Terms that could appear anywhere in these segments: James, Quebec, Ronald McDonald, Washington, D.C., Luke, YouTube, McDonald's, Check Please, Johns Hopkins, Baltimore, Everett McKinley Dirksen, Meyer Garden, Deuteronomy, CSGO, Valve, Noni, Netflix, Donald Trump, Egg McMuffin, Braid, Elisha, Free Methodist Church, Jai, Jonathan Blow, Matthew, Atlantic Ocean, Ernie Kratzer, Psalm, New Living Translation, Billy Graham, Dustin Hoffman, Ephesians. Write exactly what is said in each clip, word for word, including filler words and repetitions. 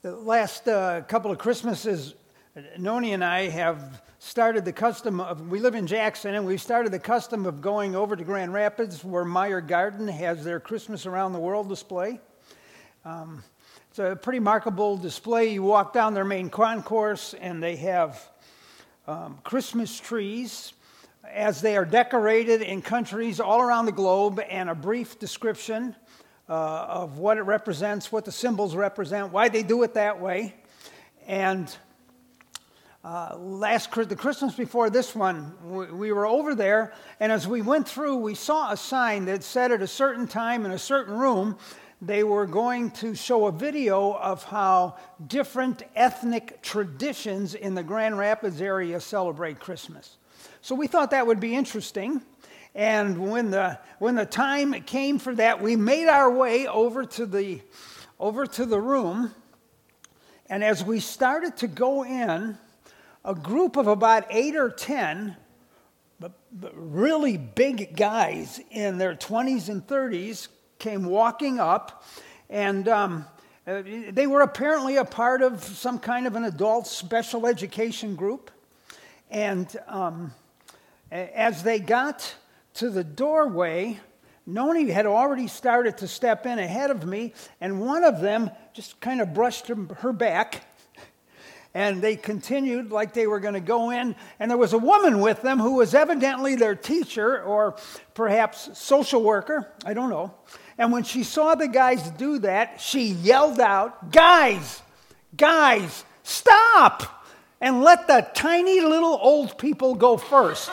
The last uh, couple of Christmases, Noni and I have started the custom of, we live in Jackson, and we've started the custom of going over to Grand Rapids where Meyer Garden has their Christmas Around the World display. Um, it's a pretty remarkable display. You walk down their main concourse, and they have um, Christmas trees as they are decorated in countries all around the globe, and a brief description Uh, of what it represents, what the symbols represent, why they do it that way. And uh, last the Christmas before this one, we, we were over there, and as we went through, we saw a sign that said at a certain time in a certain room, they were going to show a video of how different ethnic traditions in the Grand Rapids area celebrate Christmas. So we thought that would be interesting. And when the when the time came for that, we made our way over to the over to the room. And as we started to go in, a group of about eight or ten but, but really big guys in their twenties and thirties came walking up, and um, they were apparently a part of some kind of an adult special education group. And um, as they got to the doorway, Noni had already started to step in ahead of me, and one of them just kind of brushed her back, and they continued like they were going to go in, and there was a woman with them who was evidently their teacher or perhaps social worker, I don't know, and when she saw the guys do that, she yelled out, "Guys, guys, stop, and let the tiny little old people go first."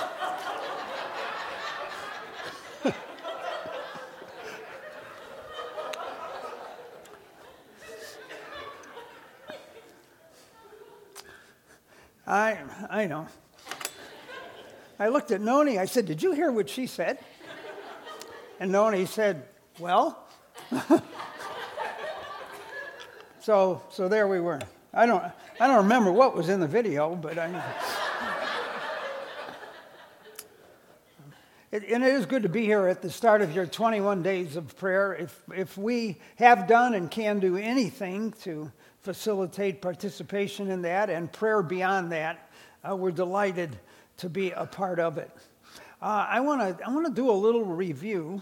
I I know. I looked at Noni. I said, "Did you hear what she said?" And Noni said, "Well." so so there we were. I don't I don't remember what was in the video, but I. it, and it is good to be here at the start of your twenty-one days of prayer. If if we have done and can do anything to facilitate participation in that and prayer beyond that, Uh, we're delighted to be a part of it. Uh, I want to I want to do a little review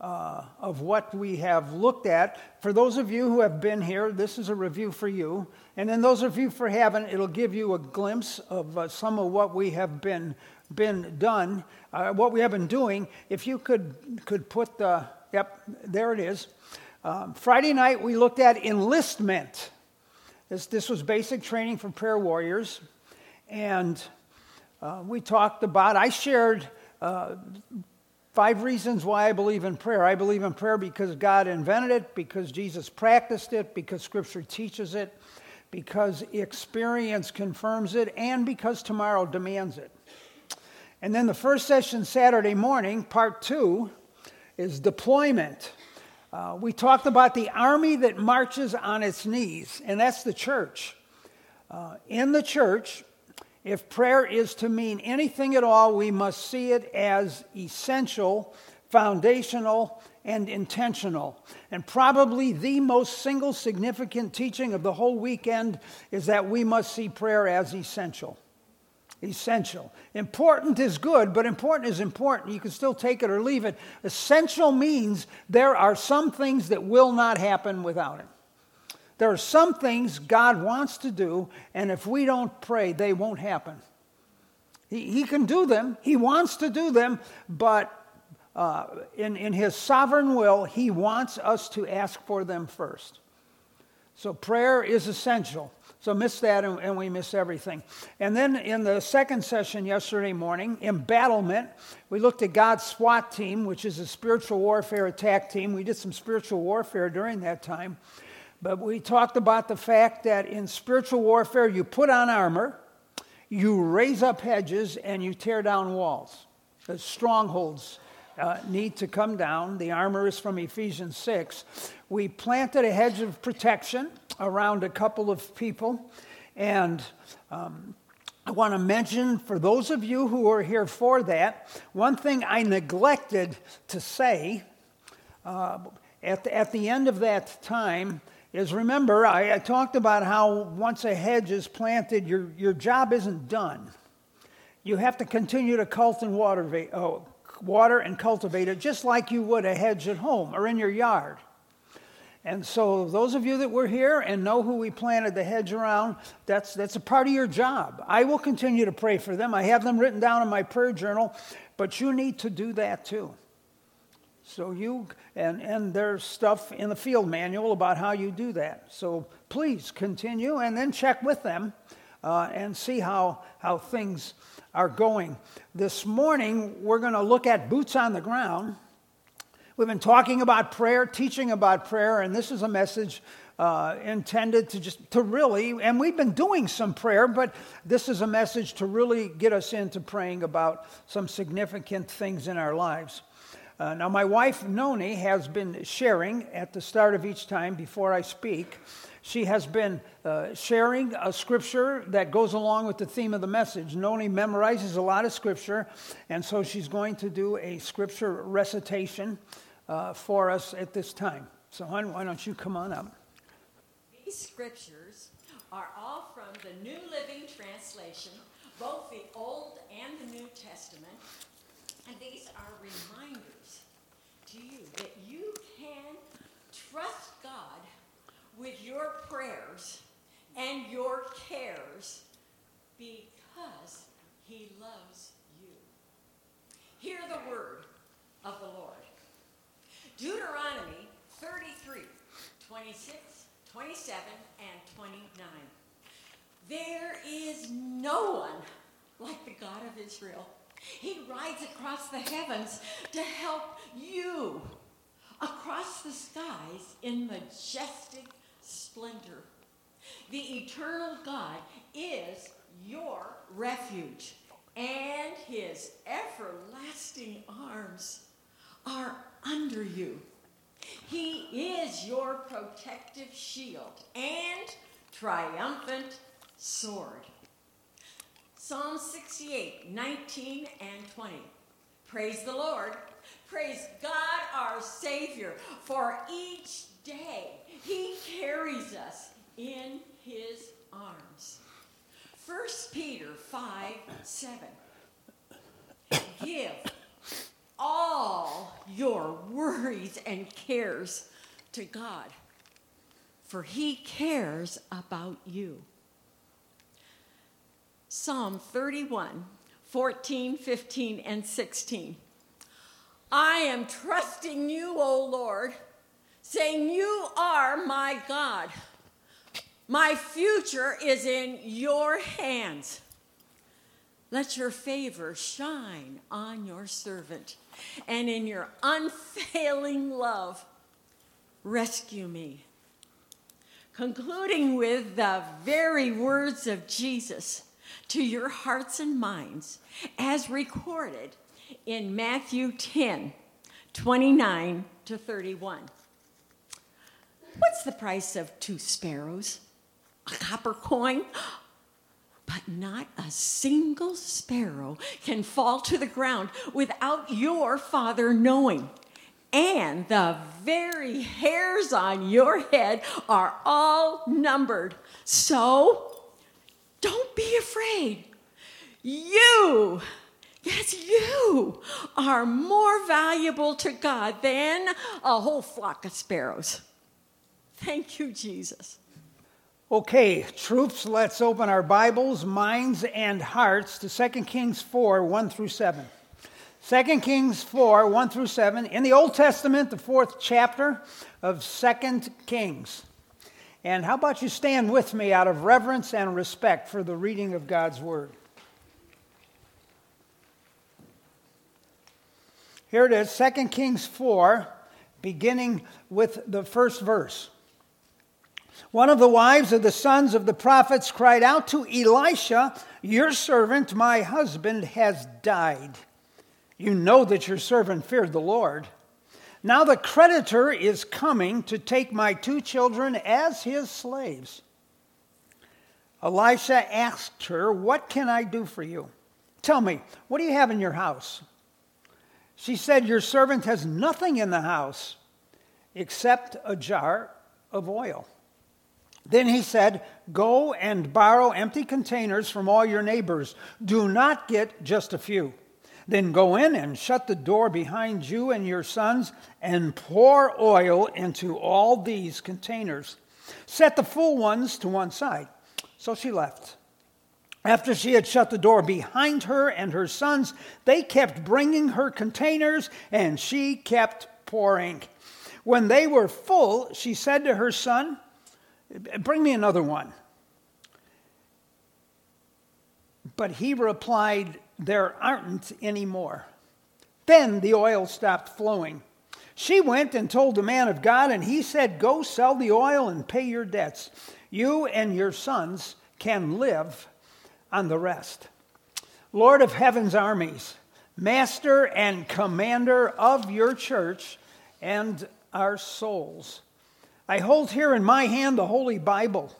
uh, of what we have looked at. For those of you who have been here, this is a review for you. And then those of you who haven't, it'll give you a glimpse of uh, some of what we have been been done, uh, what we have been doing. If you could could put the yep, there it is. Um, Friday night, we looked at enlistment. This, this was basic training for prayer warriors. And uh, we talked about, I shared uh, five reasons why I believe in prayer. I believe in prayer because God invented it, because Jesus practiced it, because Scripture teaches it, because experience confirms it, and because tomorrow demands it. And then the first session Saturday morning, part two, is deployment. Uh, we talked about the army that marches on its knees, and that's the church. Uh, in the church, if prayer is to mean anything at all, we must see it as essential, foundational, and intentional. And probably the most single significant teaching of the whole weekend is that we must see prayer as essential. Essential. Important is good, but important is important. You can still take it or leave it. Essential means there are some things that will not happen without it. There are some things God wants to do, and if we don't pray, they won't happen. He, he can do them. He wants to do them, but uh, in, in his sovereign will, he wants us to ask for them first. So prayer is essential. So miss that, and, and we miss everything. And then in the second session yesterday morning, embattlement, we looked at God's SWAT team, which is a spiritual warfare attack team. We did some spiritual warfare during that time. But we talked about the fact that in spiritual warfare, you put on armor, you raise up hedges, and you tear down walls. The strongholds uh, need to come down. The armor is from Ephesians six. We planted a hedge of protection around a couple of people, and um, I want to mention, for those of you who are here for that, one thing I neglected to say uh, at, the, at the end of that time is, remember, I, I talked about how once a hedge is planted, your, your job isn't done. You have to continue to cult and water, oh, water and cultivate it just like you would a hedge at home or in your yard. And so those of you that were here and know who we planted the hedge around, that's that's a part of your job. I will continue to pray for them. I have them written down in my prayer journal, but you need to do that too. So you, and, and there's stuff in the field manual about how you do that. So please continue and then check with them uh, and see how, how things are going. This morning, we're going to look at boots on the ground. We've been talking about prayer, teaching about prayer, and this is a message uh, intended to just, to really, and we've been doing some prayer, but this is a message to really get us into praying about some significant things in our lives. Uh, now, my wife, Noni, has been sharing at the start of each time before I speak. She has been uh, sharing a scripture that goes along with the theme of the message. Noni memorizes a lot of scripture, and so she's going to do a scripture recitation Uh, for us at this time. So hon, why don't you come on up? These scriptures are all from the New Living Translation, both the Old and the New Testament, and these are reminders to you that you can trust God with your prayers and your cares because He loves you. Hear the word of the Lord. Deuteronomy thirty-three, twenty-six, twenty-seven, and twenty-nine. There is no one like the God of Israel. He rides across the heavens to help you, across the skies in majestic splendor. The eternal God is your refuge, and His everlasting arms are under you. He is your protective shield and triumphant sword. Psalm sixty-eight, nineteen, and twenty. Praise the Lord. Praise God, our Savior, for each day He carries us in His arms. First Peter five, seven. Give all your worries and cares to God, for He cares about you. Psalm thirty-one, fourteen, fifteen, and sixteen. I am trusting you, O Lord, saying you are my God. My future is in your hands. Let your favor shine on your servant, and in your unfailing love, rescue me. Concluding with the very words of Jesus to your hearts and minds, as recorded in Matthew ten, twenty-nine to thirty-one. What's the price of two sparrows? A copper coin? But not a single sparrow can fall to the ground without your Father knowing. And the very hairs on your head are all numbered. So don't be afraid. You, yes, you are more valuable to God than a whole flock of sparrows. Thank you, Jesus. Okay, troops, let's open our Bibles, minds, and hearts to Second Kings four, one through seven. Second Kings four, one through seven, in the Old Testament, the fourth chapter of Second Kings. And how about you stand with me out of reverence and respect for the reading of God's Word? Here it is, Second Kings four, beginning with the first verse. One of the wives of the sons of the prophets cried out to Elisha, "Your servant, my husband, has died. You know that your servant feared the Lord. Now the creditor is coming to take my two children as his slaves." Elisha asked her, "What can I do for you? Tell me, what do you have in your house?" She said, "Your servant has nothing in the house except a jar of oil." Then he said, go and borrow empty containers from all your neighbors. Do not get just a few. Then go in and shut the door behind you and your sons and pour oil into all these containers. Set the full ones to one side. So she left. After she had shut the door behind her and her sons, they kept bringing her containers, and she kept pouring. When they were full, she said to her son, bring me another one. But he replied, there aren't any more. Then the oil stopped flowing. She went and told the man of God, and he said, go sell the oil and pay your debts. You and your sons can live on the rest. Lord of heaven's armies, master and commander of your church and our souls, I hold here in my hand the Holy Bible,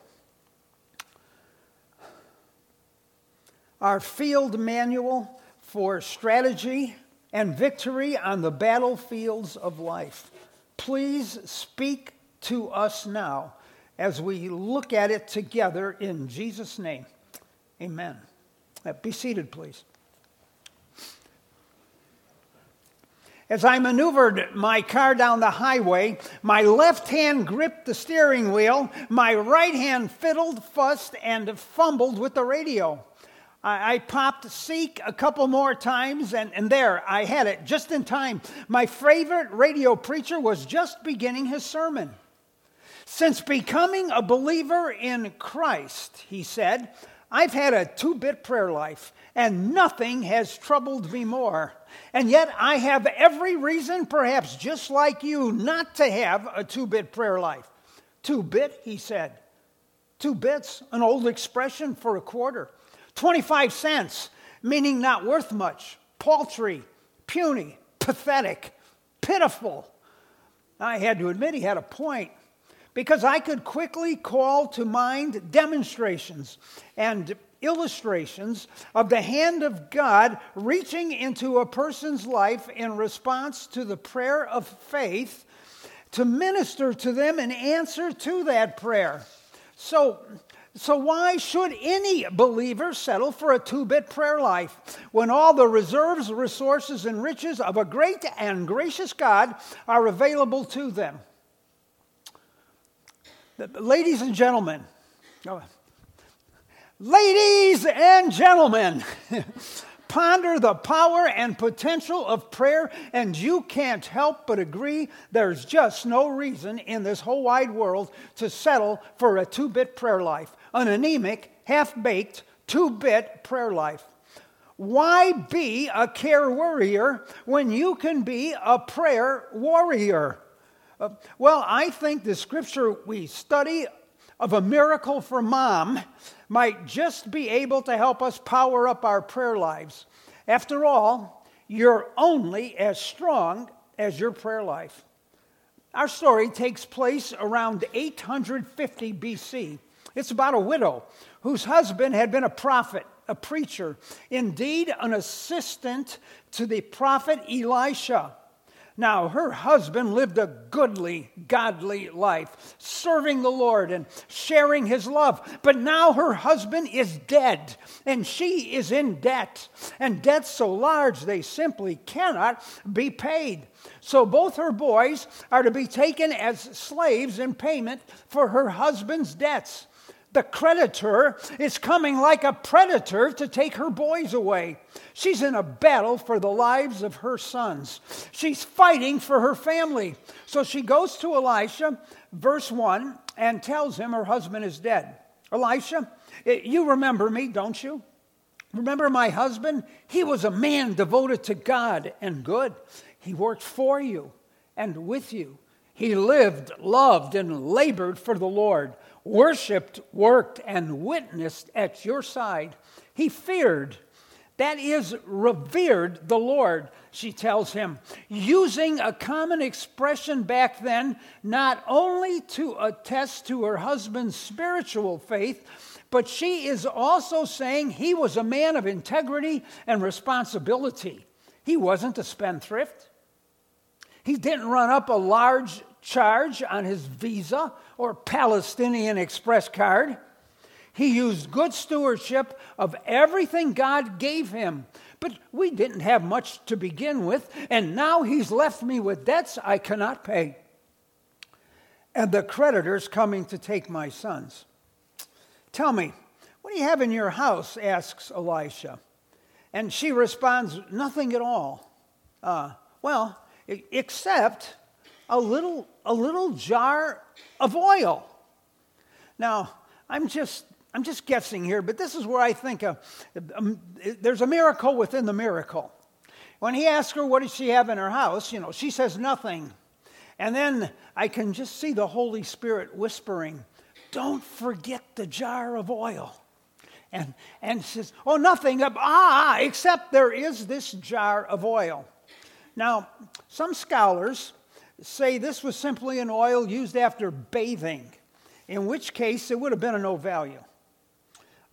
our field manual for strategy and victory on the battlefields of life. Please speak to us now as we look at it together in Jesus' name. Amen. Be seated, please. As I maneuvered my car down the highway, my left hand gripped the steering wheel, my right hand fiddled, fussed, and fumbled with the radio. I, I popped seek a couple more times, and, and there, I had it, just in time. My favorite radio preacher was just beginning his sermon. Since becoming a believer in Christ, he said, I've had a two-bit prayer life, and nothing has troubled me more. And yet I have every reason, perhaps just like you, not to have a two-bit prayer life. Two-bit, he said. Two bits, an old expression for a quarter. twenty-five cents, meaning not worth much, paltry, puny, pathetic, pitiful. I had to admit he had a point, because I could quickly call to mind demonstrations and illustrations of the hand of God reaching into a person's life in response to the prayer of faith to minister to them in answer to that prayer. So, so why should any believer settle for a two-bit prayer life when all the reserves, resources, and riches of a great and gracious God are available to them? Ladies and gentlemen, oh, ladies and gentlemen, ponder the power and potential of prayer, and you can't help but agree there's just no reason in this whole wide world to settle for a two-bit prayer life, an anemic, half-baked, two-bit prayer life. Why be a care worrier when you can be a prayer warrior? Uh, well, I think the scripture we study of a miracle for mom might just be able to help us power up our prayer lives. After all, you're only as strong as your prayer life. Our story takes place around eight hundred fifty B C. It's about a widow whose husband had been a prophet, a preacher, indeed an assistant to the prophet Elisha. Now, her husband lived a goodly, godly life, serving the Lord and sharing his love. But now her husband is dead, and she is in debt, and debts so large they simply cannot be paid. So both her boys are to be taken as slaves in payment for her husband's debts. The creditor is coming like a predator to take her boys away. She's in a battle for the lives of her sons. She's fighting for her family. So she goes to Elisha, verse one, and tells him her husband is dead. Elisha, you remember me, don't you? Remember my husband? He was a man devoted to God and good. He worked for you and with you. He lived, loved, and labored for the Lord, worshipped, worked, and witnessed at your side. He feared, that is, revered the Lord, she tells him, using a common expression back then, not only to attest to her husband's spiritual faith, but she is also saying he was a man of integrity and responsibility. He wasn't a spendthrift. He didn't run up a large charge on his Visa or Palestinian Express card. He used good stewardship of everything God gave him. But we didn't have much to begin with, and now he's left me with debts I cannot pay. And the creditor's coming to take my sons. Tell me, what do you have in your house? Asks Elisha. And she responds, nothing at all. Uh, well, except a little, a little jar of oil. Now, I'm just... I'm just guessing here, but this is where I think a, a, a, there's a miracle within the miracle. When he asks her, what does she have in her house? You know, she says nothing. And then I can just see the Holy Spirit whispering, don't forget the jar of oil. And, and she says, oh, nothing, ah, except there is this jar of oil. Now, some scholars say this was simply an oil used after bathing, in which case it would have been of no value.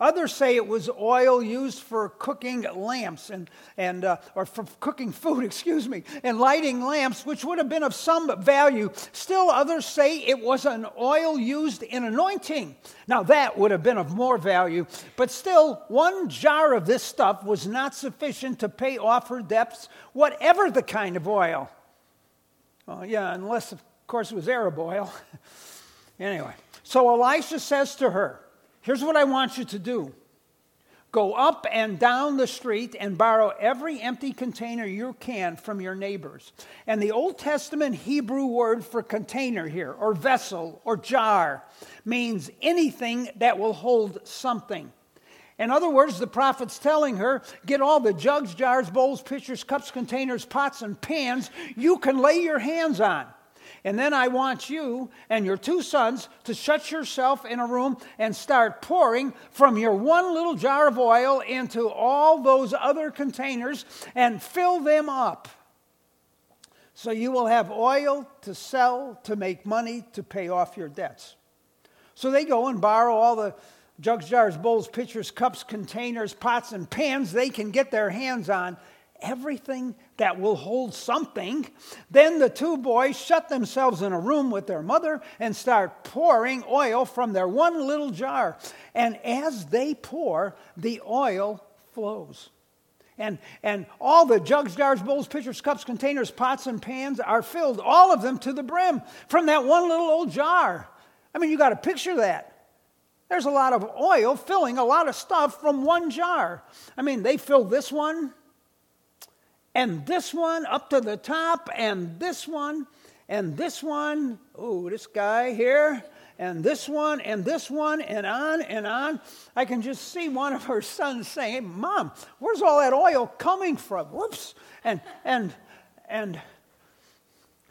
Others say it was oil used for cooking lamps and, and uh, or for cooking food, excuse me, and lighting lamps, which would have been of some value. Still others say it was an oil used in anointing. Now that would have been of more value, but still one jar of this stuff was not sufficient to pay off her debts, whatever the kind of oil. Oh yeah, unless of course it was Arab oil. Anyway, so Elisha says to her, here's what I want you to do. Go up and down the street and borrow every empty container you can from your neighbors. And the Old Testament Hebrew word for container here, or vessel, or jar, means anything that will hold something. In other words, the prophet's telling her, get all the jugs, jars, bowls, pitchers, cups, containers, pots, and pans you can lay your hands on. And then I want you and your two sons to shut yourself in a room and start pouring from your one little jar of oil into all those other containers and fill them up. So you will have oil to sell, to make money, to pay off your debts. So they go and borrow all the jugs, jars, bowls, pitchers, cups, containers, pots, and pans they can get their hands on, everything that will hold something. Then the two boys shut themselves in a room with their mother and start pouring oil from their one little jar. And as they pour, the oil flows. And, and all the jugs, jars, bowls, pitchers, cups, containers, pots, and pans are filled, all of them to the brim, from that one little old jar. I mean, you got to picture that. There's a lot of oil filling a lot of stuff from one jar. I mean, they filled this one, and this one up to the top, and this one, and this one, oh, this guy here, and this one, and this one, and on and on. I can just see one of her sons saying, hey, Mom, where's all that oil coming from? Whoops. And, and, and,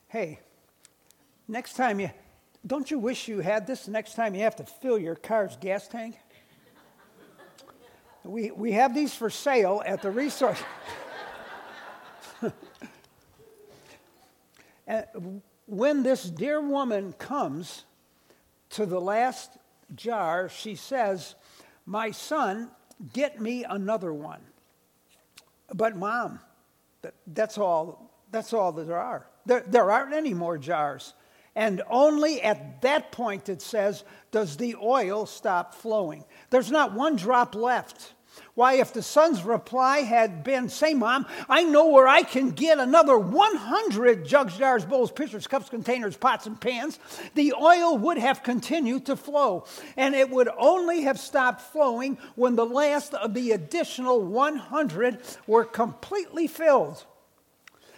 hey, next time you, don't you wish you had this next time you have to fill your car's gas tank? We, we have these for sale at the resource. When this dear woman comes to the last jar, she says, my son, get me another one. But Mom, that's all, that's all there are. There, there aren't any more jars. And only at that point, it says, does the oil stop flowing. There's not one drop left. Why, if the son's reply had been, say, Mom, I know where I can get another one hundred jugs, jars, bowls, pitchers, cups, containers, pots, and pans, the oil would have continued to flow, and it would only have stopped flowing when the last of the additional one hundred were completely filled.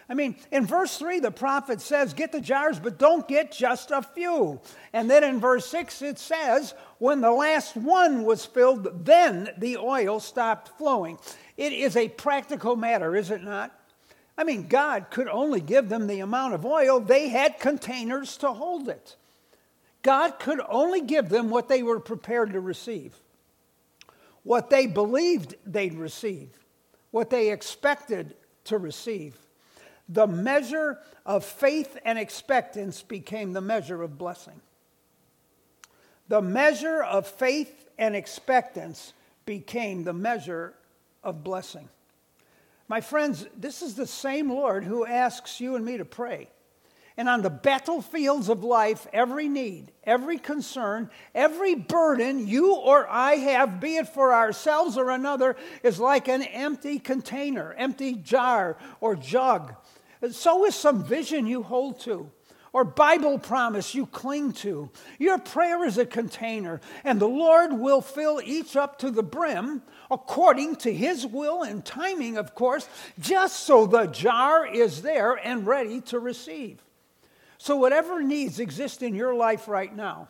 I mean, in verse three, the prophet says, get the jars, but don't get just a few. And then in verse six, it says, when the last one was filled, then the oil stopped flowing. It is a practical matter, is it not? I mean, God could only give them the amount of oil. They had containers to hold it. God could only give them what they were prepared to receive, what they believed they'd receive, what they expected to receive. The measure of faith and expectance became the measure of blessing. The measure of faith and expectance became the measure of blessing. My friends, this is the same Lord who asks you and me to pray. And on the battlefields of life, every need, every concern, every burden you or I have, be it for ourselves or another, is like an empty container, empty jar or jug. And so is some vision you hold to, or Bible promise you cling to. Your prayer is a container, and the Lord will fill each up to the brim according to his will and timing, of course, just so the jar is there and ready to receive. So whatever needs exist in your life right now,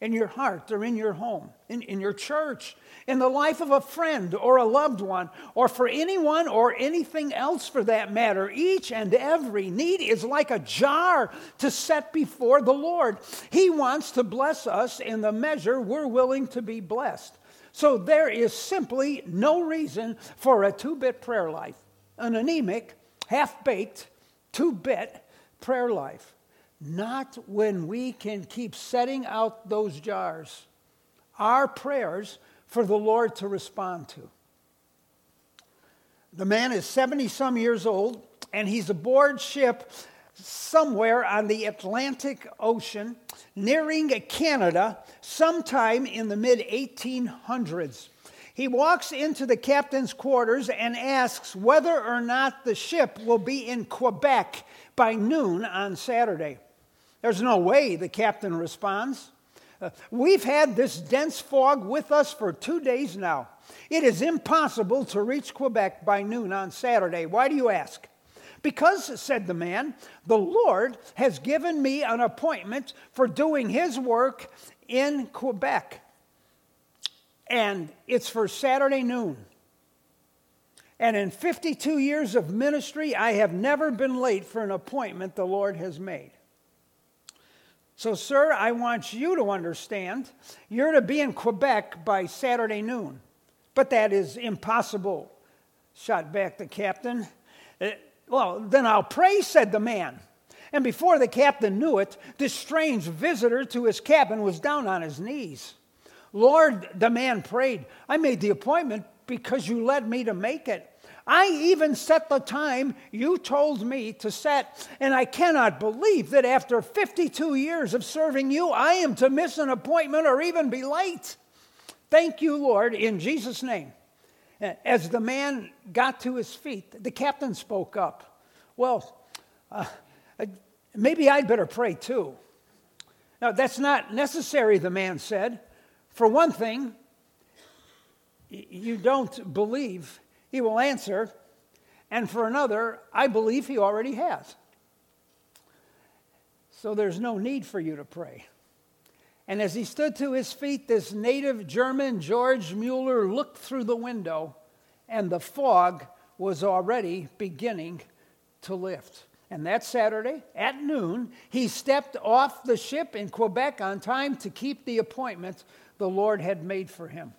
in your heart or in your home, in, in your church, in the life of a friend or a loved one, or for anyone or anything else for that matter, each and every need is like a jar to set before the Lord. He wants to bless us in the measure we're willing to be blessed. So there is simply no reason for a two-bit prayer life, an anemic, half-baked, two-bit prayer life. Not when we can keep setting out those jars, our prayers for the Lord to respond to. The man is seventy-some years old, and he's aboard ship somewhere on the Atlantic Ocean, nearing Canada, sometime in the mid eighteen hundreds. He walks into the captain's quarters and asks whether or not the ship will be in Quebec by noon on Saturday. "There's no way," the captain responds. Uh, "We've had this dense fog with us for two days now. It is impossible to reach Quebec by noon on Saturday. Why do you ask?" "Because," said the man, "the Lord has given me an appointment for doing his work in Quebec. And it's for Saturday noon. And in fifty-two years of ministry, I have never been late for an appointment the Lord has made. So, sir, I want you to understand, you're to be in Quebec by Saturday noon." "But that is impossible," shot back the captain. "Well, then I'll pray," said the man. And before the captain knew it, this strange visitor to his cabin was down on his knees. "Lord," the man prayed, "I made the appointment because you led me to make it. I even set the time you told me to set, and I cannot believe that after fifty-two years of serving you, I am to miss an appointment or even be late. Thank you, Lord, in Jesus' name." As the man got to his feet, the captain spoke up. "Well, uh, maybe I'd better pray too." "No, that's not necessary," the man said. "For one thing, you don't believe he will answer, and for another, I believe he already has. So there's no need for you to pray." And as he stood to his feet, this native German, George Mueller, looked through the window, and the fog was already beginning to lift. And that Saturday, at noon, he stepped off the ship in Quebec on time to keep the appointment the Lord had made for him.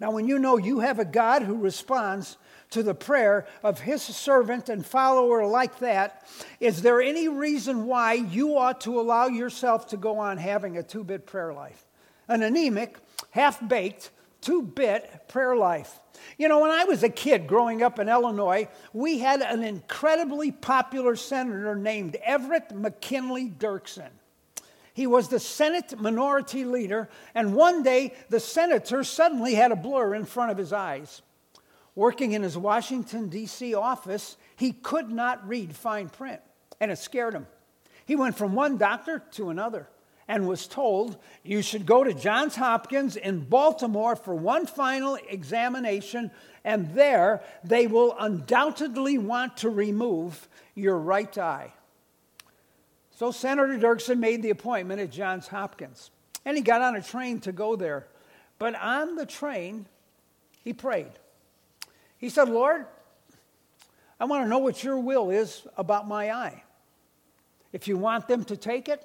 Now, when you know you have a God who responds to the prayer of his servant and follower like that, is there any reason why you ought to allow yourself to go on having a two-bit prayer life? An anemic, half-baked, two-bit prayer life. You know, when I was a kid growing up in Illinois, we had an incredibly popular senator named Everett McKinley Dirksen. He was the Senate minority leader, and one day the senator suddenly had a blur in front of his eyes. Working in his Washington, D C office, he could not read fine print, and it scared him. He went from one doctor to another and was told, "You should go to Johns Hopkins in Baltimore for one final examination, and there they will undoubtedly want to remove your right eye." So Senator Dirksen made the appointment at Johns Hopkins, and he got on a train to go there. But on the train, he prayed. He said, "Lord, I want to know what your will is about my eye. If you want them to take it,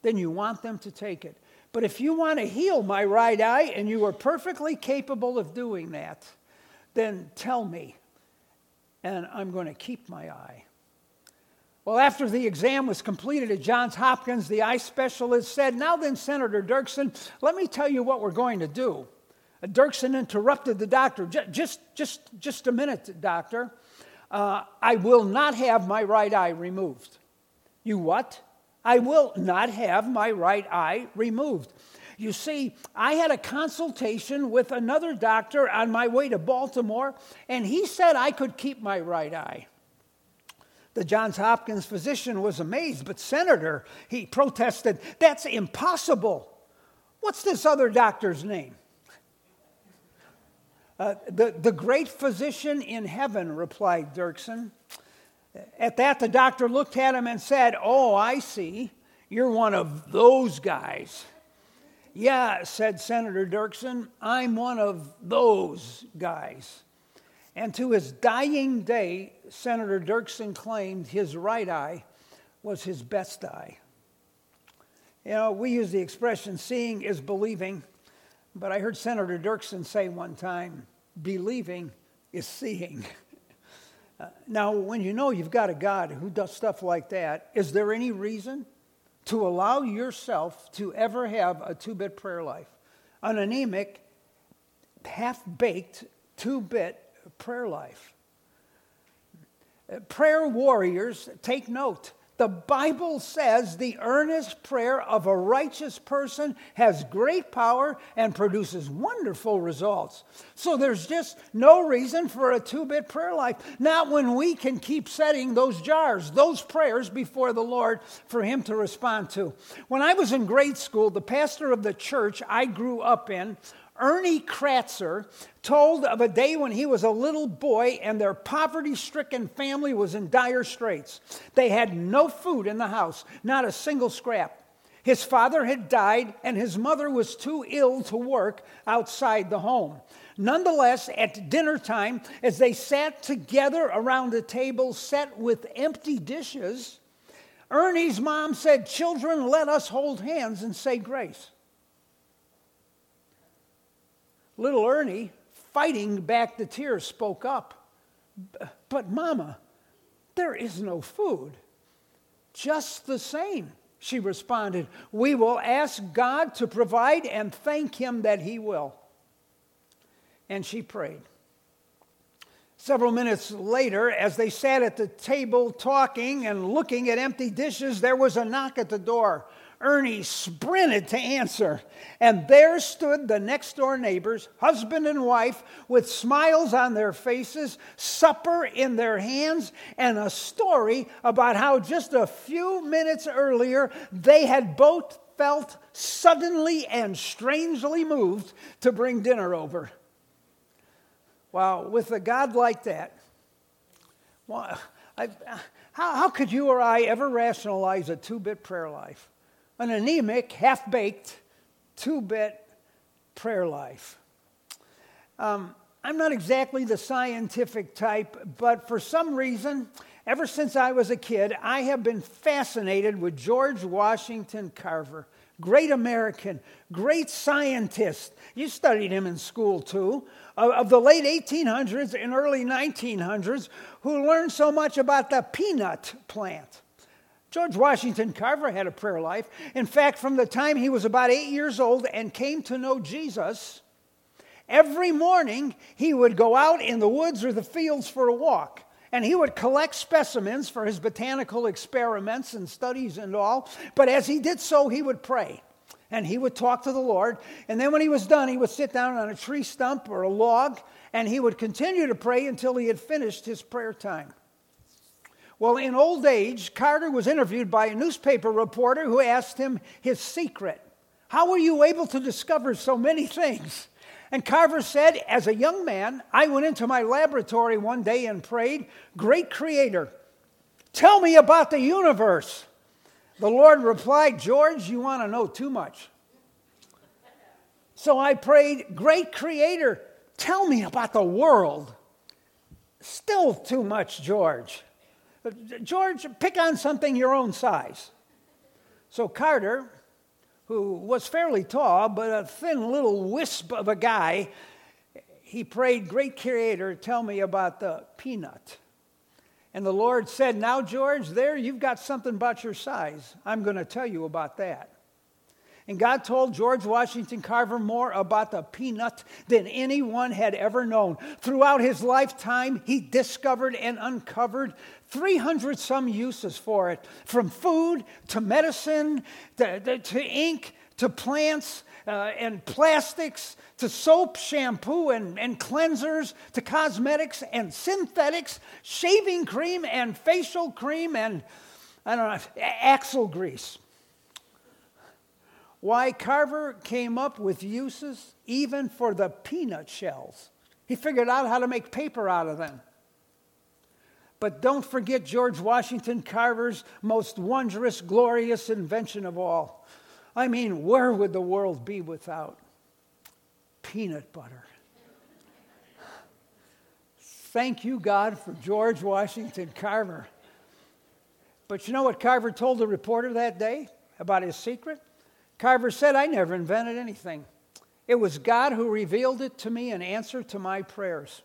then you want them to take it. But if you want to heal my right eye, and you are perfectly capable of doing that, then tell me, and I'm going to keep my eye." Well, after the exam was completed at Johns Hopkins, the eye specialist said, "Now then, Senator Dirksen, let me tell you what we're going to do." Dirksen interrupted the doctor. Just, just, just a minute, doctor. Uh, I will not have my right eye removed. You what? I will not have my right eye removed. You see, I had a consultation with another doctor on my way to Baltimore, and he said I could keep my right eye. The Johns Hopkins physician was amazed, but Senator, he protested, that's impossible. What's this other doctor's name? Uh, the, the great physician in heaven, replied Dirksen. At that, the doctor looked at him and said, oh, I see, you're one of those guys. Yeah, said Senator Dirksen, I'm one of those guys. And to his dying day, Senator Dirksen claimed his right eye was his best eye. You know, we use the expression, seeing is believing, but I heard Senator Dirksen say one time, believing is seeing. uh, now, when you know you've got a God who does stuff like that, is there any reason to allow yourself to ever have a two-bit prayer life? An anemic, half-baked, two-bit prayer life. Prayer warriors, take note. The Bible says the earnest prayer of a righteous person has great power and produces wonderful results. So there's just no reason for a two-bit prayer life. Not when we can keep setting those jars, those prayers before the Lord for Him to respond to. When I was in grade school, the pastor of the church I grew up in, Ernie Kratzer, told of a day when he was a little boy and their poverty-stricken family was in dire straits. They had no food in the house, not a single scrap. His father had died and his mother was too ill to work outside the home. Nonetheless, at dinner time, as they sat together around a table set with empty dishes, Ernie's mom said, "Children, let us hold hands and say grace." Little Ernie, fighting back the tears, spoke up. But Mama, there is no food. Just the same, she responded. We will ask God to provide and thank Him that He will. And she prayed. Several minutes later, as they sat at the table talking and looking at empty dishes, there was a knock at the door. Ernie sprinted to answer, and there stood the next-door neighbors, husband and wife, with smiles on their faces, supper in their hands, and a story about how just a few minutes earlier they had both felt suddenly and strangely moved to bring dinner over. Wow, with a God like that, well, I, how, how could you or I ever rationalize a two-bit prayer life? An anemic, half-baked, two-bit prayer life. Um, I'm not exactly the scientific type, but for some reason, ever since I was a kid, I have been fascinated with George Washington Carver. Great American, great scientist. You studied him in school, too. Of the late eighteen hundreds and early nineteen hundreds, who learned so much about the peanut plant. George Washington Carver had a prayer life. In fact, from the time he was about eight years old and came to know Jesus, every morning he would go out in the woods or the fields for a walk, and he would collect specimens for his botanical experiments and studies and all. But as he did so, he would pray, and he would talk to the Lord. And then when he was done, he would sit down on a tree stump or a log, and he would continue to pray until he had finished his prayer time. Well, in old age, Carter was interviewed by a newspaper reporter who asked him his secret. How were you able to discover so many things? And Carver said, as a young man, I went into my laboratory one day and prayed, Great Creator, tell me about the universe. The Lord replied, George, you want to know too much. So I prayed, Great Creator, tell me about the world. Still too much, George. George, pick on something your own size. So Carter, who was fairly tall, but a thin little wisp of a guy, he prayed, Great Creator, tell me about the peanut. And the Lord said, now, George, there you've got something about your size. I'm going to tell you about that. And God told George Washington Carver more about the peanut than anyone had ever known. Throughout his lifetime, he discovered and uncovered three hundred some uses for it, from food to medicine to, to ink to plants uh, and plastics to soap, shampoo, and, and cleansers to cosmetics and synthetics, shaving cream and facial cream and, I don't know, axle grease. Why, Carver came up with uses even for the peanut shells. He figured out how to make paper out of them. But don't forget George Washington Carver's most wondrous, glorious invention of all. I mean, where would the world be without peanut butter? Thank you, God, for George Washington Carver. But you know what Carver told the reporter that day about his secret? Carver said, "I never invented anything. It was God who revealed it to me in answer to my prayers.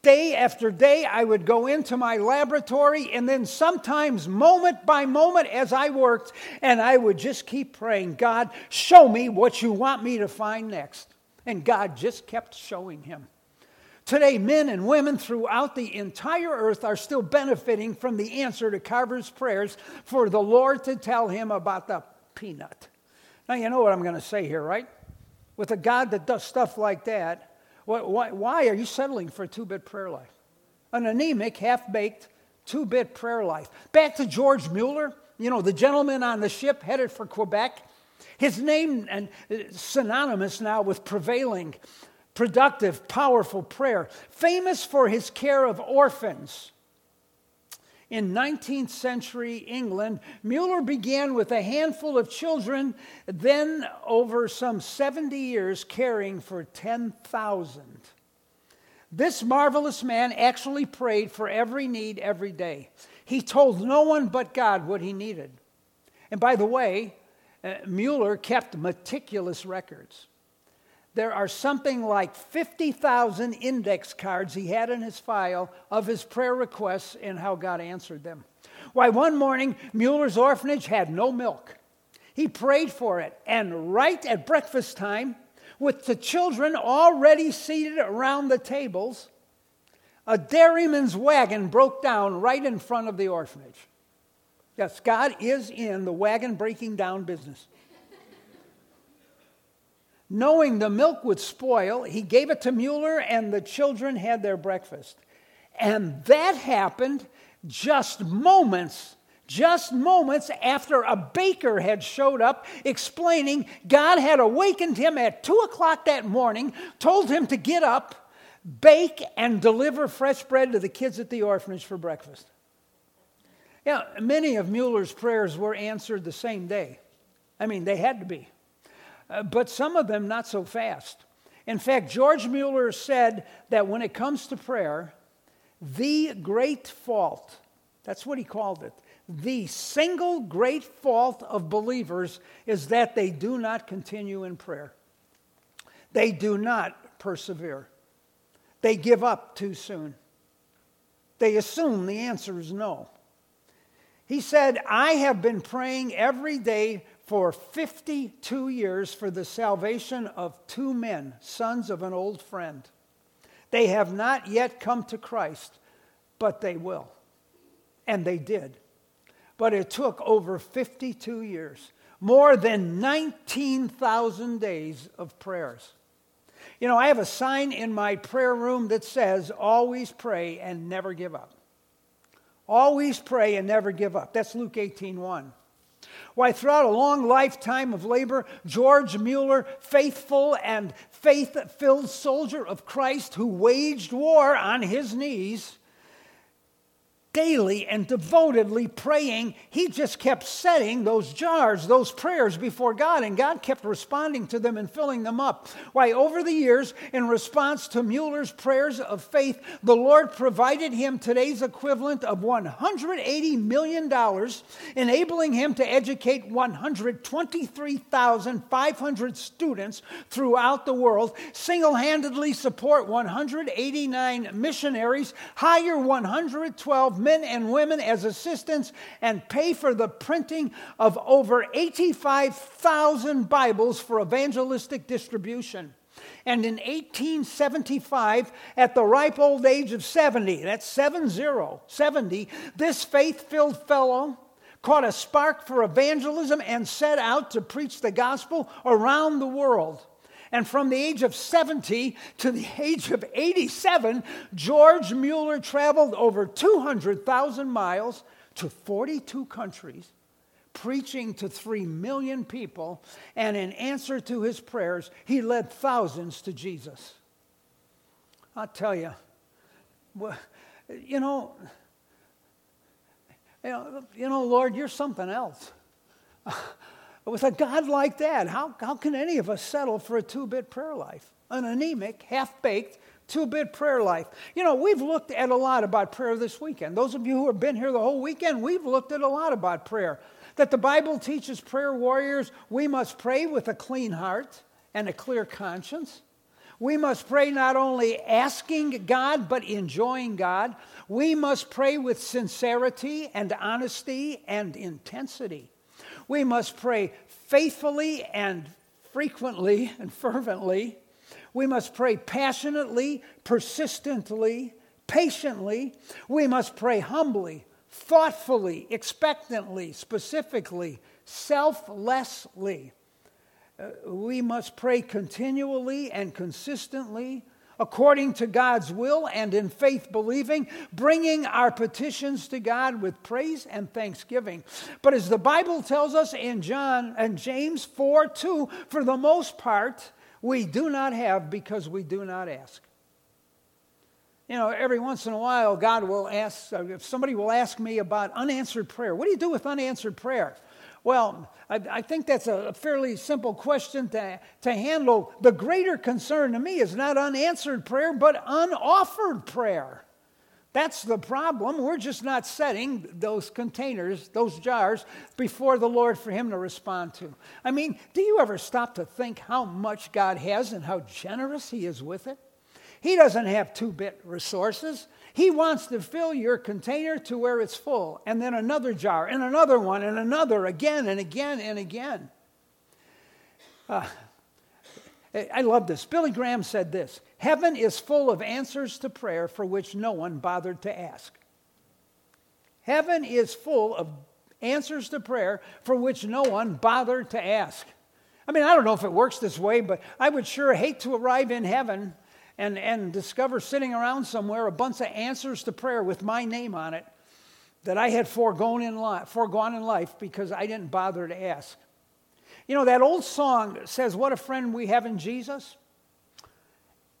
Day after day, I would go into my laboratory, and then sometimes moment by moment as I worked, and I would just keep praying, God, show me what you want me to find next." And God just kept showing him. Today, men and women throughout the entire earth are still benefiting from the answer to Carver's prayers for the Lord to tell him about the peanut. Now, you know what I'm going to say here, right? With a God that does stuff like that, why, why are you settling for a two-bit prayer life? An anemic, half-baked, two-bit prayer life. Back to George Mueller, you know, the gentleman on the ship headed for Quebec. His name and synonymous now with prevailing, productive, powerful prayer. Famous for his care of orphans. In nineteenth century England, Mueller began with a handful of children, then over some seventy years caring for ten thousand. This marvelous man actually prayed for every need every day. He told no one but God what he needed. And by the way, uh, Mueller kept meticulous records. There are something like fifty thousand index cards he had in his file of his prayer requests and how God answered them. Why, one morning, Mueller's orphanage had no milk. He prayed for it, and right at breakfast time, with the children already seated around the tables, a dairyman's wagon broke down right in front of the orphanage. Yes, God is in the wagon breaking down business. Knowing the milk would spoil, he gave it to Mueller, and the children had their breakfast. And that happened just moments, just moments after a baker had showed up explaining God had awakened him at two o'clock that morning, told him to get up, bake, and deliver fresh bread to the kids at the orphanage for breakfast. Now, many of Mueller's prayers were answered the same day. I mean, they had to be. Uh, but some of them not so fast. In fact, George Mueller said that when it comes to prayer, the great fault, that's what he called it, the single great fault of believers is that they do not continue in prayer. They do not persevere. They give up too soon. They assume the answer is no. He said, "I have been praying every day for fifty-two years for the salvation of two men, sons of an old friend. They have not yet come to Christ, but they will." And they did. But it took over fifty-two years, more than nineteen thousand days of prayers. You know, I have a sign in my prayer room that says, "Always pray and never give up." Always pray and never give up. That's Luke eighteen one. Why, throughout a long lifetime of labor, George Mueller, faithful and faith-filled soldier of Christ who waged war on his knees, daily and devotedly praying, he just kept setting those jars, those prayers before God, and God kept responding to them and filling them up. Why, over the years, in response to Mueller's prayers of faith, the Lord provided him today's equivalent of one hundred eighty million dollars, enabling him to educate one hundred twenty-three thousand five hundred students throughout the world, single-handedly support one hundred eighty-nine missionaries, hire one hundred twelve missionaries, men and women as assistants and pay for the printing of over eighty-five thousand Bibles for evangelistic distribution. And in eighteen seventy-five, at the ripe old age of seventy, that's seven zero, seventy, this faith-filled fellow caught a spark for evangelism and set out to preach the gospel around the world. And from the age of seventy to the age of eighty-seven, George Mueller traveled over two hundred thousand miles to forty-two countries, preaching to three million people, and in answer to his prayers, he led thousands to Jesus. I'll tell you, you know, you know, Lord, you're something else. With a God like that, how, how can any of us settle for a two-bit prayer life? An anemic, half-baked, two-bit prayer life. You know, we've looked at a lot about prayer this weekend. Those of you who have been here the whole weekend, we've looked at a lot about prayer. That the Bible teaches prayer warriors we must pray with a clean heart and a clear conscience. We must pray not only asking God, but enjoying God. We must pray with sincerity and honesty and intensity. We must pray faithfully and frequently and fervently. We must pray passionately, persistently, patiently. We must pray humbly, thoughtfully, expectantly, specifically, selflessly. We must pray continually and consistently, according to God's will and in faith believing, bringing our petitions to God with praise and thanksgiving. But as the Bible tells us in John and James four two, for the most part, we do not have because we do not ask. You know, every once in a while, God will ask, if somebody will ask me about unanswered prayer, what do you do with unanswered prayer? Well, I, I think that's a fairly simple question to, to handle. The greater concern to me is not unanswered prayer, but unoffered prayer. That's the problem. We're just not setting those containers, those jars, before the Lord for Him to respond to. I mean, do you ever stop to think how much God has and how generous He is with it? He doesn't have two-bit resources. He wants to fill your container to where it's full, and then another jar, and another one, and another, again and again and again. Uh, I love this. Billy Graham said this, "Heaven is full of answers to prayer for which no one bothered to ask." Heaven is full of answers to prayer for which no one bothered to ask. I mean, I don't know if it works this way, but I would sure hate to arrive in heaven And, and discover sitting around somewhere a bunch of answers to prayer with my name on it that I had foregone in life, foregone in life because I didn't bother to ask. You know, that old song says, "What a friend we have in Jesus.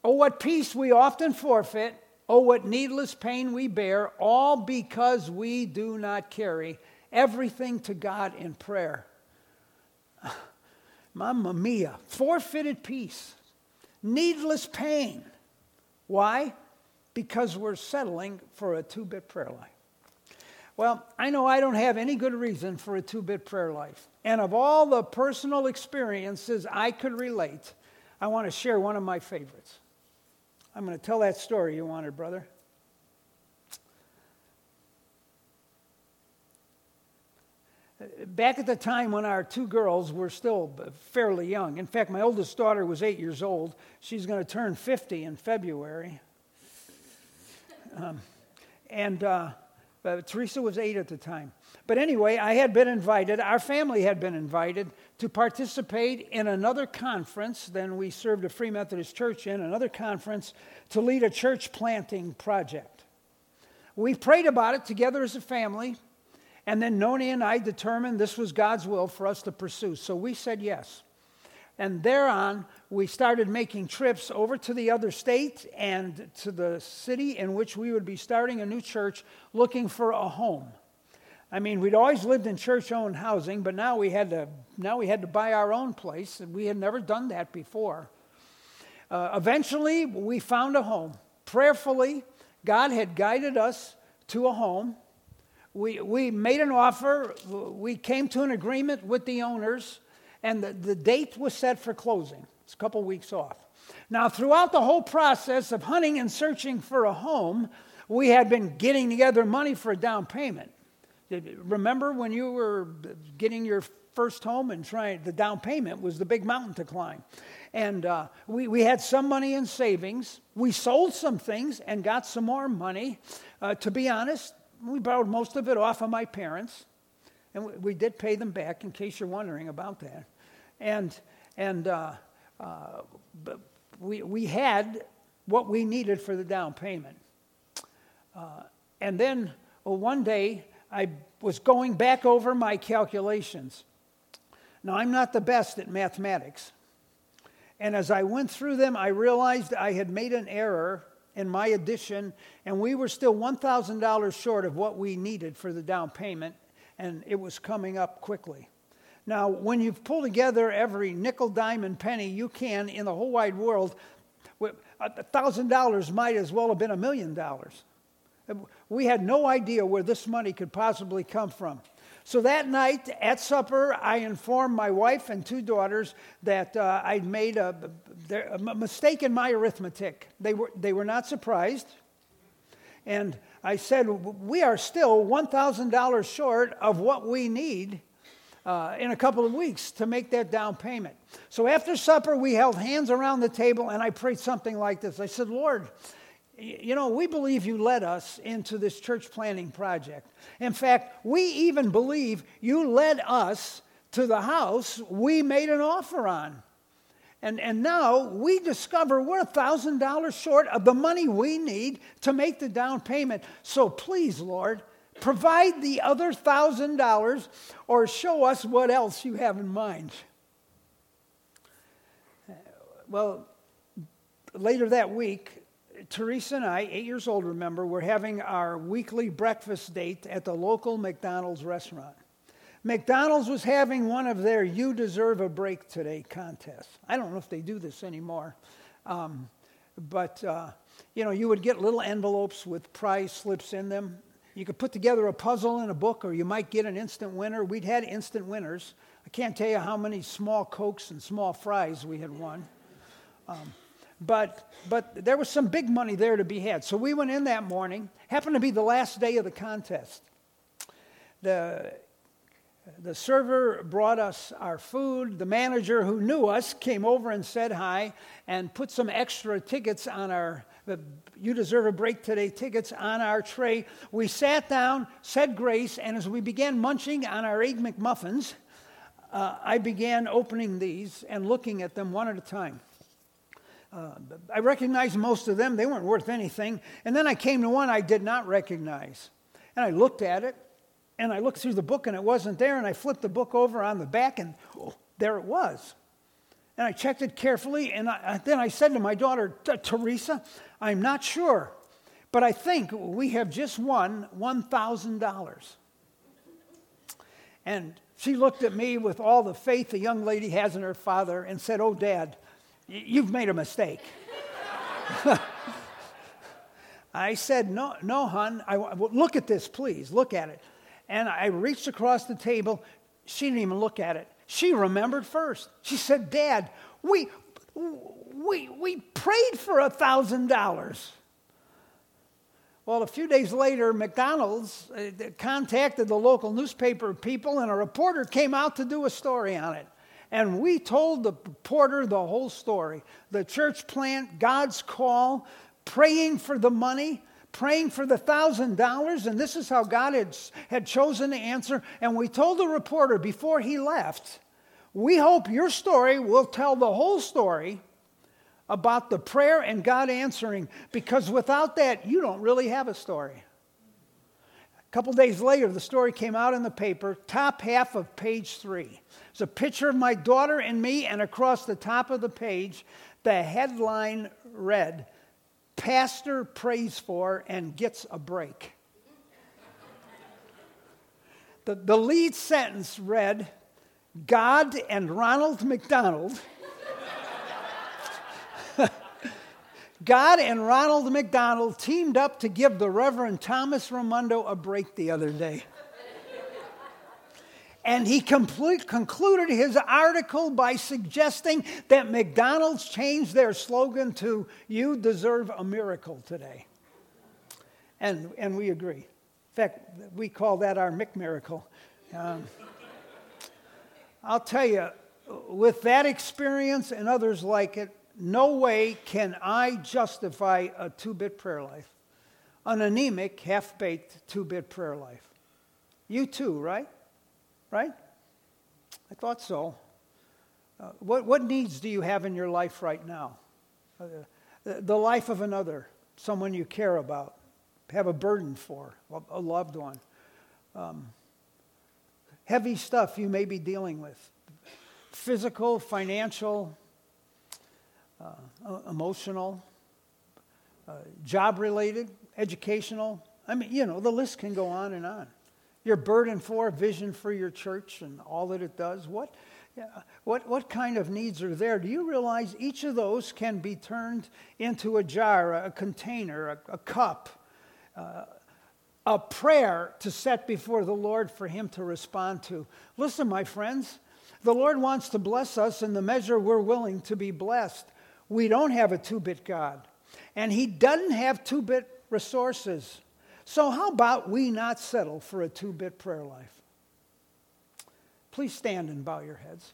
Oh, what peace we often forfeit. Oh, what needless pain we bear, all because we do not carry everything to God in prayer." Mamma mia, forfeited peace. Needless pain. Why? Because we're settling for a two-bit prayer life. Well, I know I don't have any good reason for a two-bit prayer life. And of all the personal experiences I could relate, I want to share one of my favorites. I'm going to tell that story you wanted, brother. Back at the time when our two girls were still fairly young. In fact, my oldest daughter was eight years old. She's going to turn fifty in February. Um, and uh, Teresa was eight at the time. But anyway, I had been invited, our family had been invited to participate in another conference. Then we served a Free Methodist Church in another conference to lead a church planting project. We prayed about it together as a family. And then Noni and I determined this was God's will for us to pursue. So we said yes. And thereon, we started making trips over to the other state and to the city in which we would be starting a new church looking for a home. I mean, we'd always lived in church-owned housing, but now we had to, now we had to buy our own place. And we had never done that before. Uh, eventually, we found a home. Prayerfully, God had guided us to a home. We we made an offer, we came to an agreement with the owners, and the, the date was set for closing. It's a couple weeks off. Now, throughout the whole process of hunting and searching for a home, we had been getting together money for a down payment. Remember when you were getting your first home and trying, the down payment was the big mountain to climb. And uh, we, we had some money in savings. We sold some things and got some more money. Uh, to be honest, we borrowed most of it off of my parents. And we, we did pay them back, in case you're wondering about that. And and uh, uh, we we had what we needed for the down payment. Uh, and then well, one day, I was going back over my calculations. Now, I'm not the best at mathematics. And as I went through them, I realized I had made an error in my addition, and we were still one thousand dollars short of what we needed for the down payment, and it was coming up quickly. Now, when you've pulled together every nickel, dime, and penny you can in the whole wide world, one thousand dollars might as well have been a million dollars. We had no idea where this money could possibly come from. So that night at supper, I informed my wife and two daughters that uh, I'd made a, a mistake in my arithmetic. They were they were not surprised. And I said, we are still one thousand dollars short of what we need uh, in a couple of weeks to make that down payment. So after supper, we held hands around the table, and I prayed something like this. I said, Lord, you know, we believe you led us into this church planning project. In fact, we even believe you led us to the house we made an offer on. And and now we discover we're one thousand dollars short of the money we need to make the down payment. So please, Lord, provide the other one thousand dollars or show us what else you have in mind. Well, later that week, Teresa and I, eight years old, remember, were having our weekly breakfast date at the local McDonald's restaurant. McDonald's was having one of their You Deserve a Break Today contests. I don't know if they do this anymore. Um, but, uh, you know, you would get little envelopes with prize slips in them. You could put together a puzzle and a book, or you might get an instant winner. We'd had instant winners. I can't tell you how many small Cokes and small fries we had won. Um But but there was some big money there to be had. So we went in that morning. Happened to be the last day of the contest. The, the server brought us our food. The manager who knew us came over and said hi and put some extra tickets on our, the You Deserve a Break Today tickets on our tray. We sat down, said grace, and as we began munching on our Egg McMuffins, uh, I began opening these and looking at them one at a time. Uh, I recognized most of them. They weren't worth anything. And then I came to one I did not recognize. And I looked at it, and I looked through the book, and it wasn't there. And I flipped the book over on the back, and oh, there it was. And I checked it carefully, and I, then I said to my daughter, Teresa, I'm not sure, but I think we have just won one thousand dollars. And she looked at me with all the faith a young lady has in her father and said, oh, Dad, you've made a mistake. I said, no, no, hon. I, well, look at this, please. Look at it. And I reached across the table. She didn't even look at it. She remembered first. She said, Dad, we we we prayed for one thousand dollars. Well, a few days later, McDonald's contacted the local newspaper people, and a reporter came out to do a story on it. And we told the reporter the whole story. The church plant, God's call, praying for the money, praying for the one thousand dollars, and this is how God had, had chosen to answer. And we told the reporter before he left, we hope your story will tell the whole story about the prayer and God answering, because without that, you don't really have a story. A couple days later, the story came out in the paper, top half of page three. It's a picture of my daughter and me, and across the top of the page, the headline read, Pastor Prays For and Gets a Break. The, the lead sentence read, God and Ronald McDonald, God and Ronald McDonald teamed up to give the Reverend Thomas Raimondo a break the other day. And he complete, concluded his article by suggesting that McDonald's changed their slogan to, You Deserve a Miracle Today. And and we agree. In fact, we call that our McMiracle. Um, I'll tell you, with that experience and others like it, no way can I justify a two-bit prayer life, an anemic, half-baked two-bit prayer life. You too, right? Right? I thought so. Uh, what, what needs do you have in your life right now? Uh, the, the life of another, someone you care about, have a burden for, a loved one. Um, heavy stuff you may be dealing with, physical, financial, uh, emotional, uh, job-related, educational. I mean, you know, the list can go on and on. Your burden for, vision for your church and all that it does. What, what, what kind of needs are there? Do you realize each of those can be turned into a jar, a container, a, a cup, uh, a prayer to set before the Lord for Him to respond to? Listen, my friends, the Lord wants to bless us in the measure we're willing to be blessed. We don't have a two-bit God, and He doesn't have two-bit resources. So how about we not settle for a two-bit prayer life? Please stand and bow your heads.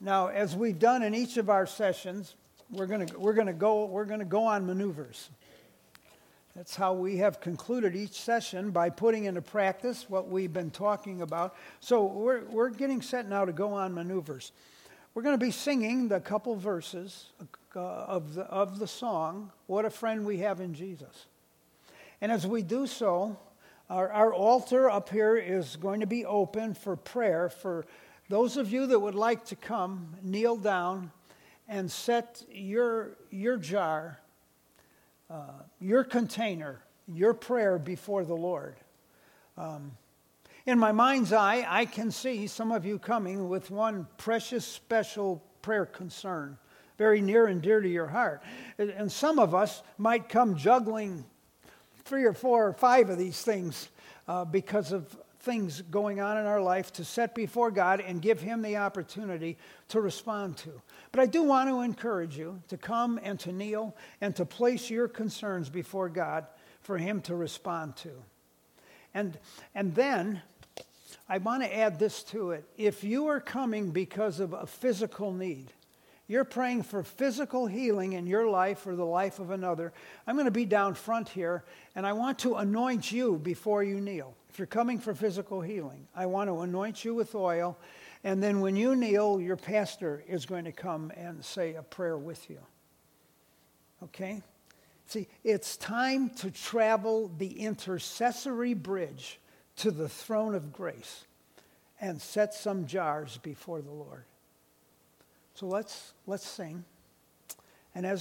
Now, as we've done in each of our sessions, we're going to we're going to go we're going to go on maneuvers. That's how we have concluded each session, by putting into practice what we've been talking about. So we're we're getting set now to go on maneuvers. We're going to be singing the couple verses of the, of the song, What a Friend We Have in Jesus. And as we do so, our, our altar up here is going to be open for prayer for those of you that would like to come, kneel down, and set your, your jar, uh, your container, your prayer before the Lord. Um In my mind's eye, I can see some of you coming with one precious, special prayer concern, very near and dear to your heart. And some of us might come juggling three or four or five of these things uh, because of things going on in our life to set before God and give Him the opportunity to respond to. But I do want to encourage you to come and to kneel and to place your concerns before God for Him to respond to. And, and then I want to add this to it. If you are coming because of a physical need, you're praying for physical healing in your life or the life of another, I'm going to be down front here, and I want to anoint you before you kneel. If you're coming for physical healing, I want to anoint you with oil, and then when you kneel, your pastor is going to come and say a prayer with you. Okay? See, it's time to travel the intercessory bridge to the throne of grace and set some jars before the Lord. So let's let's sing. And as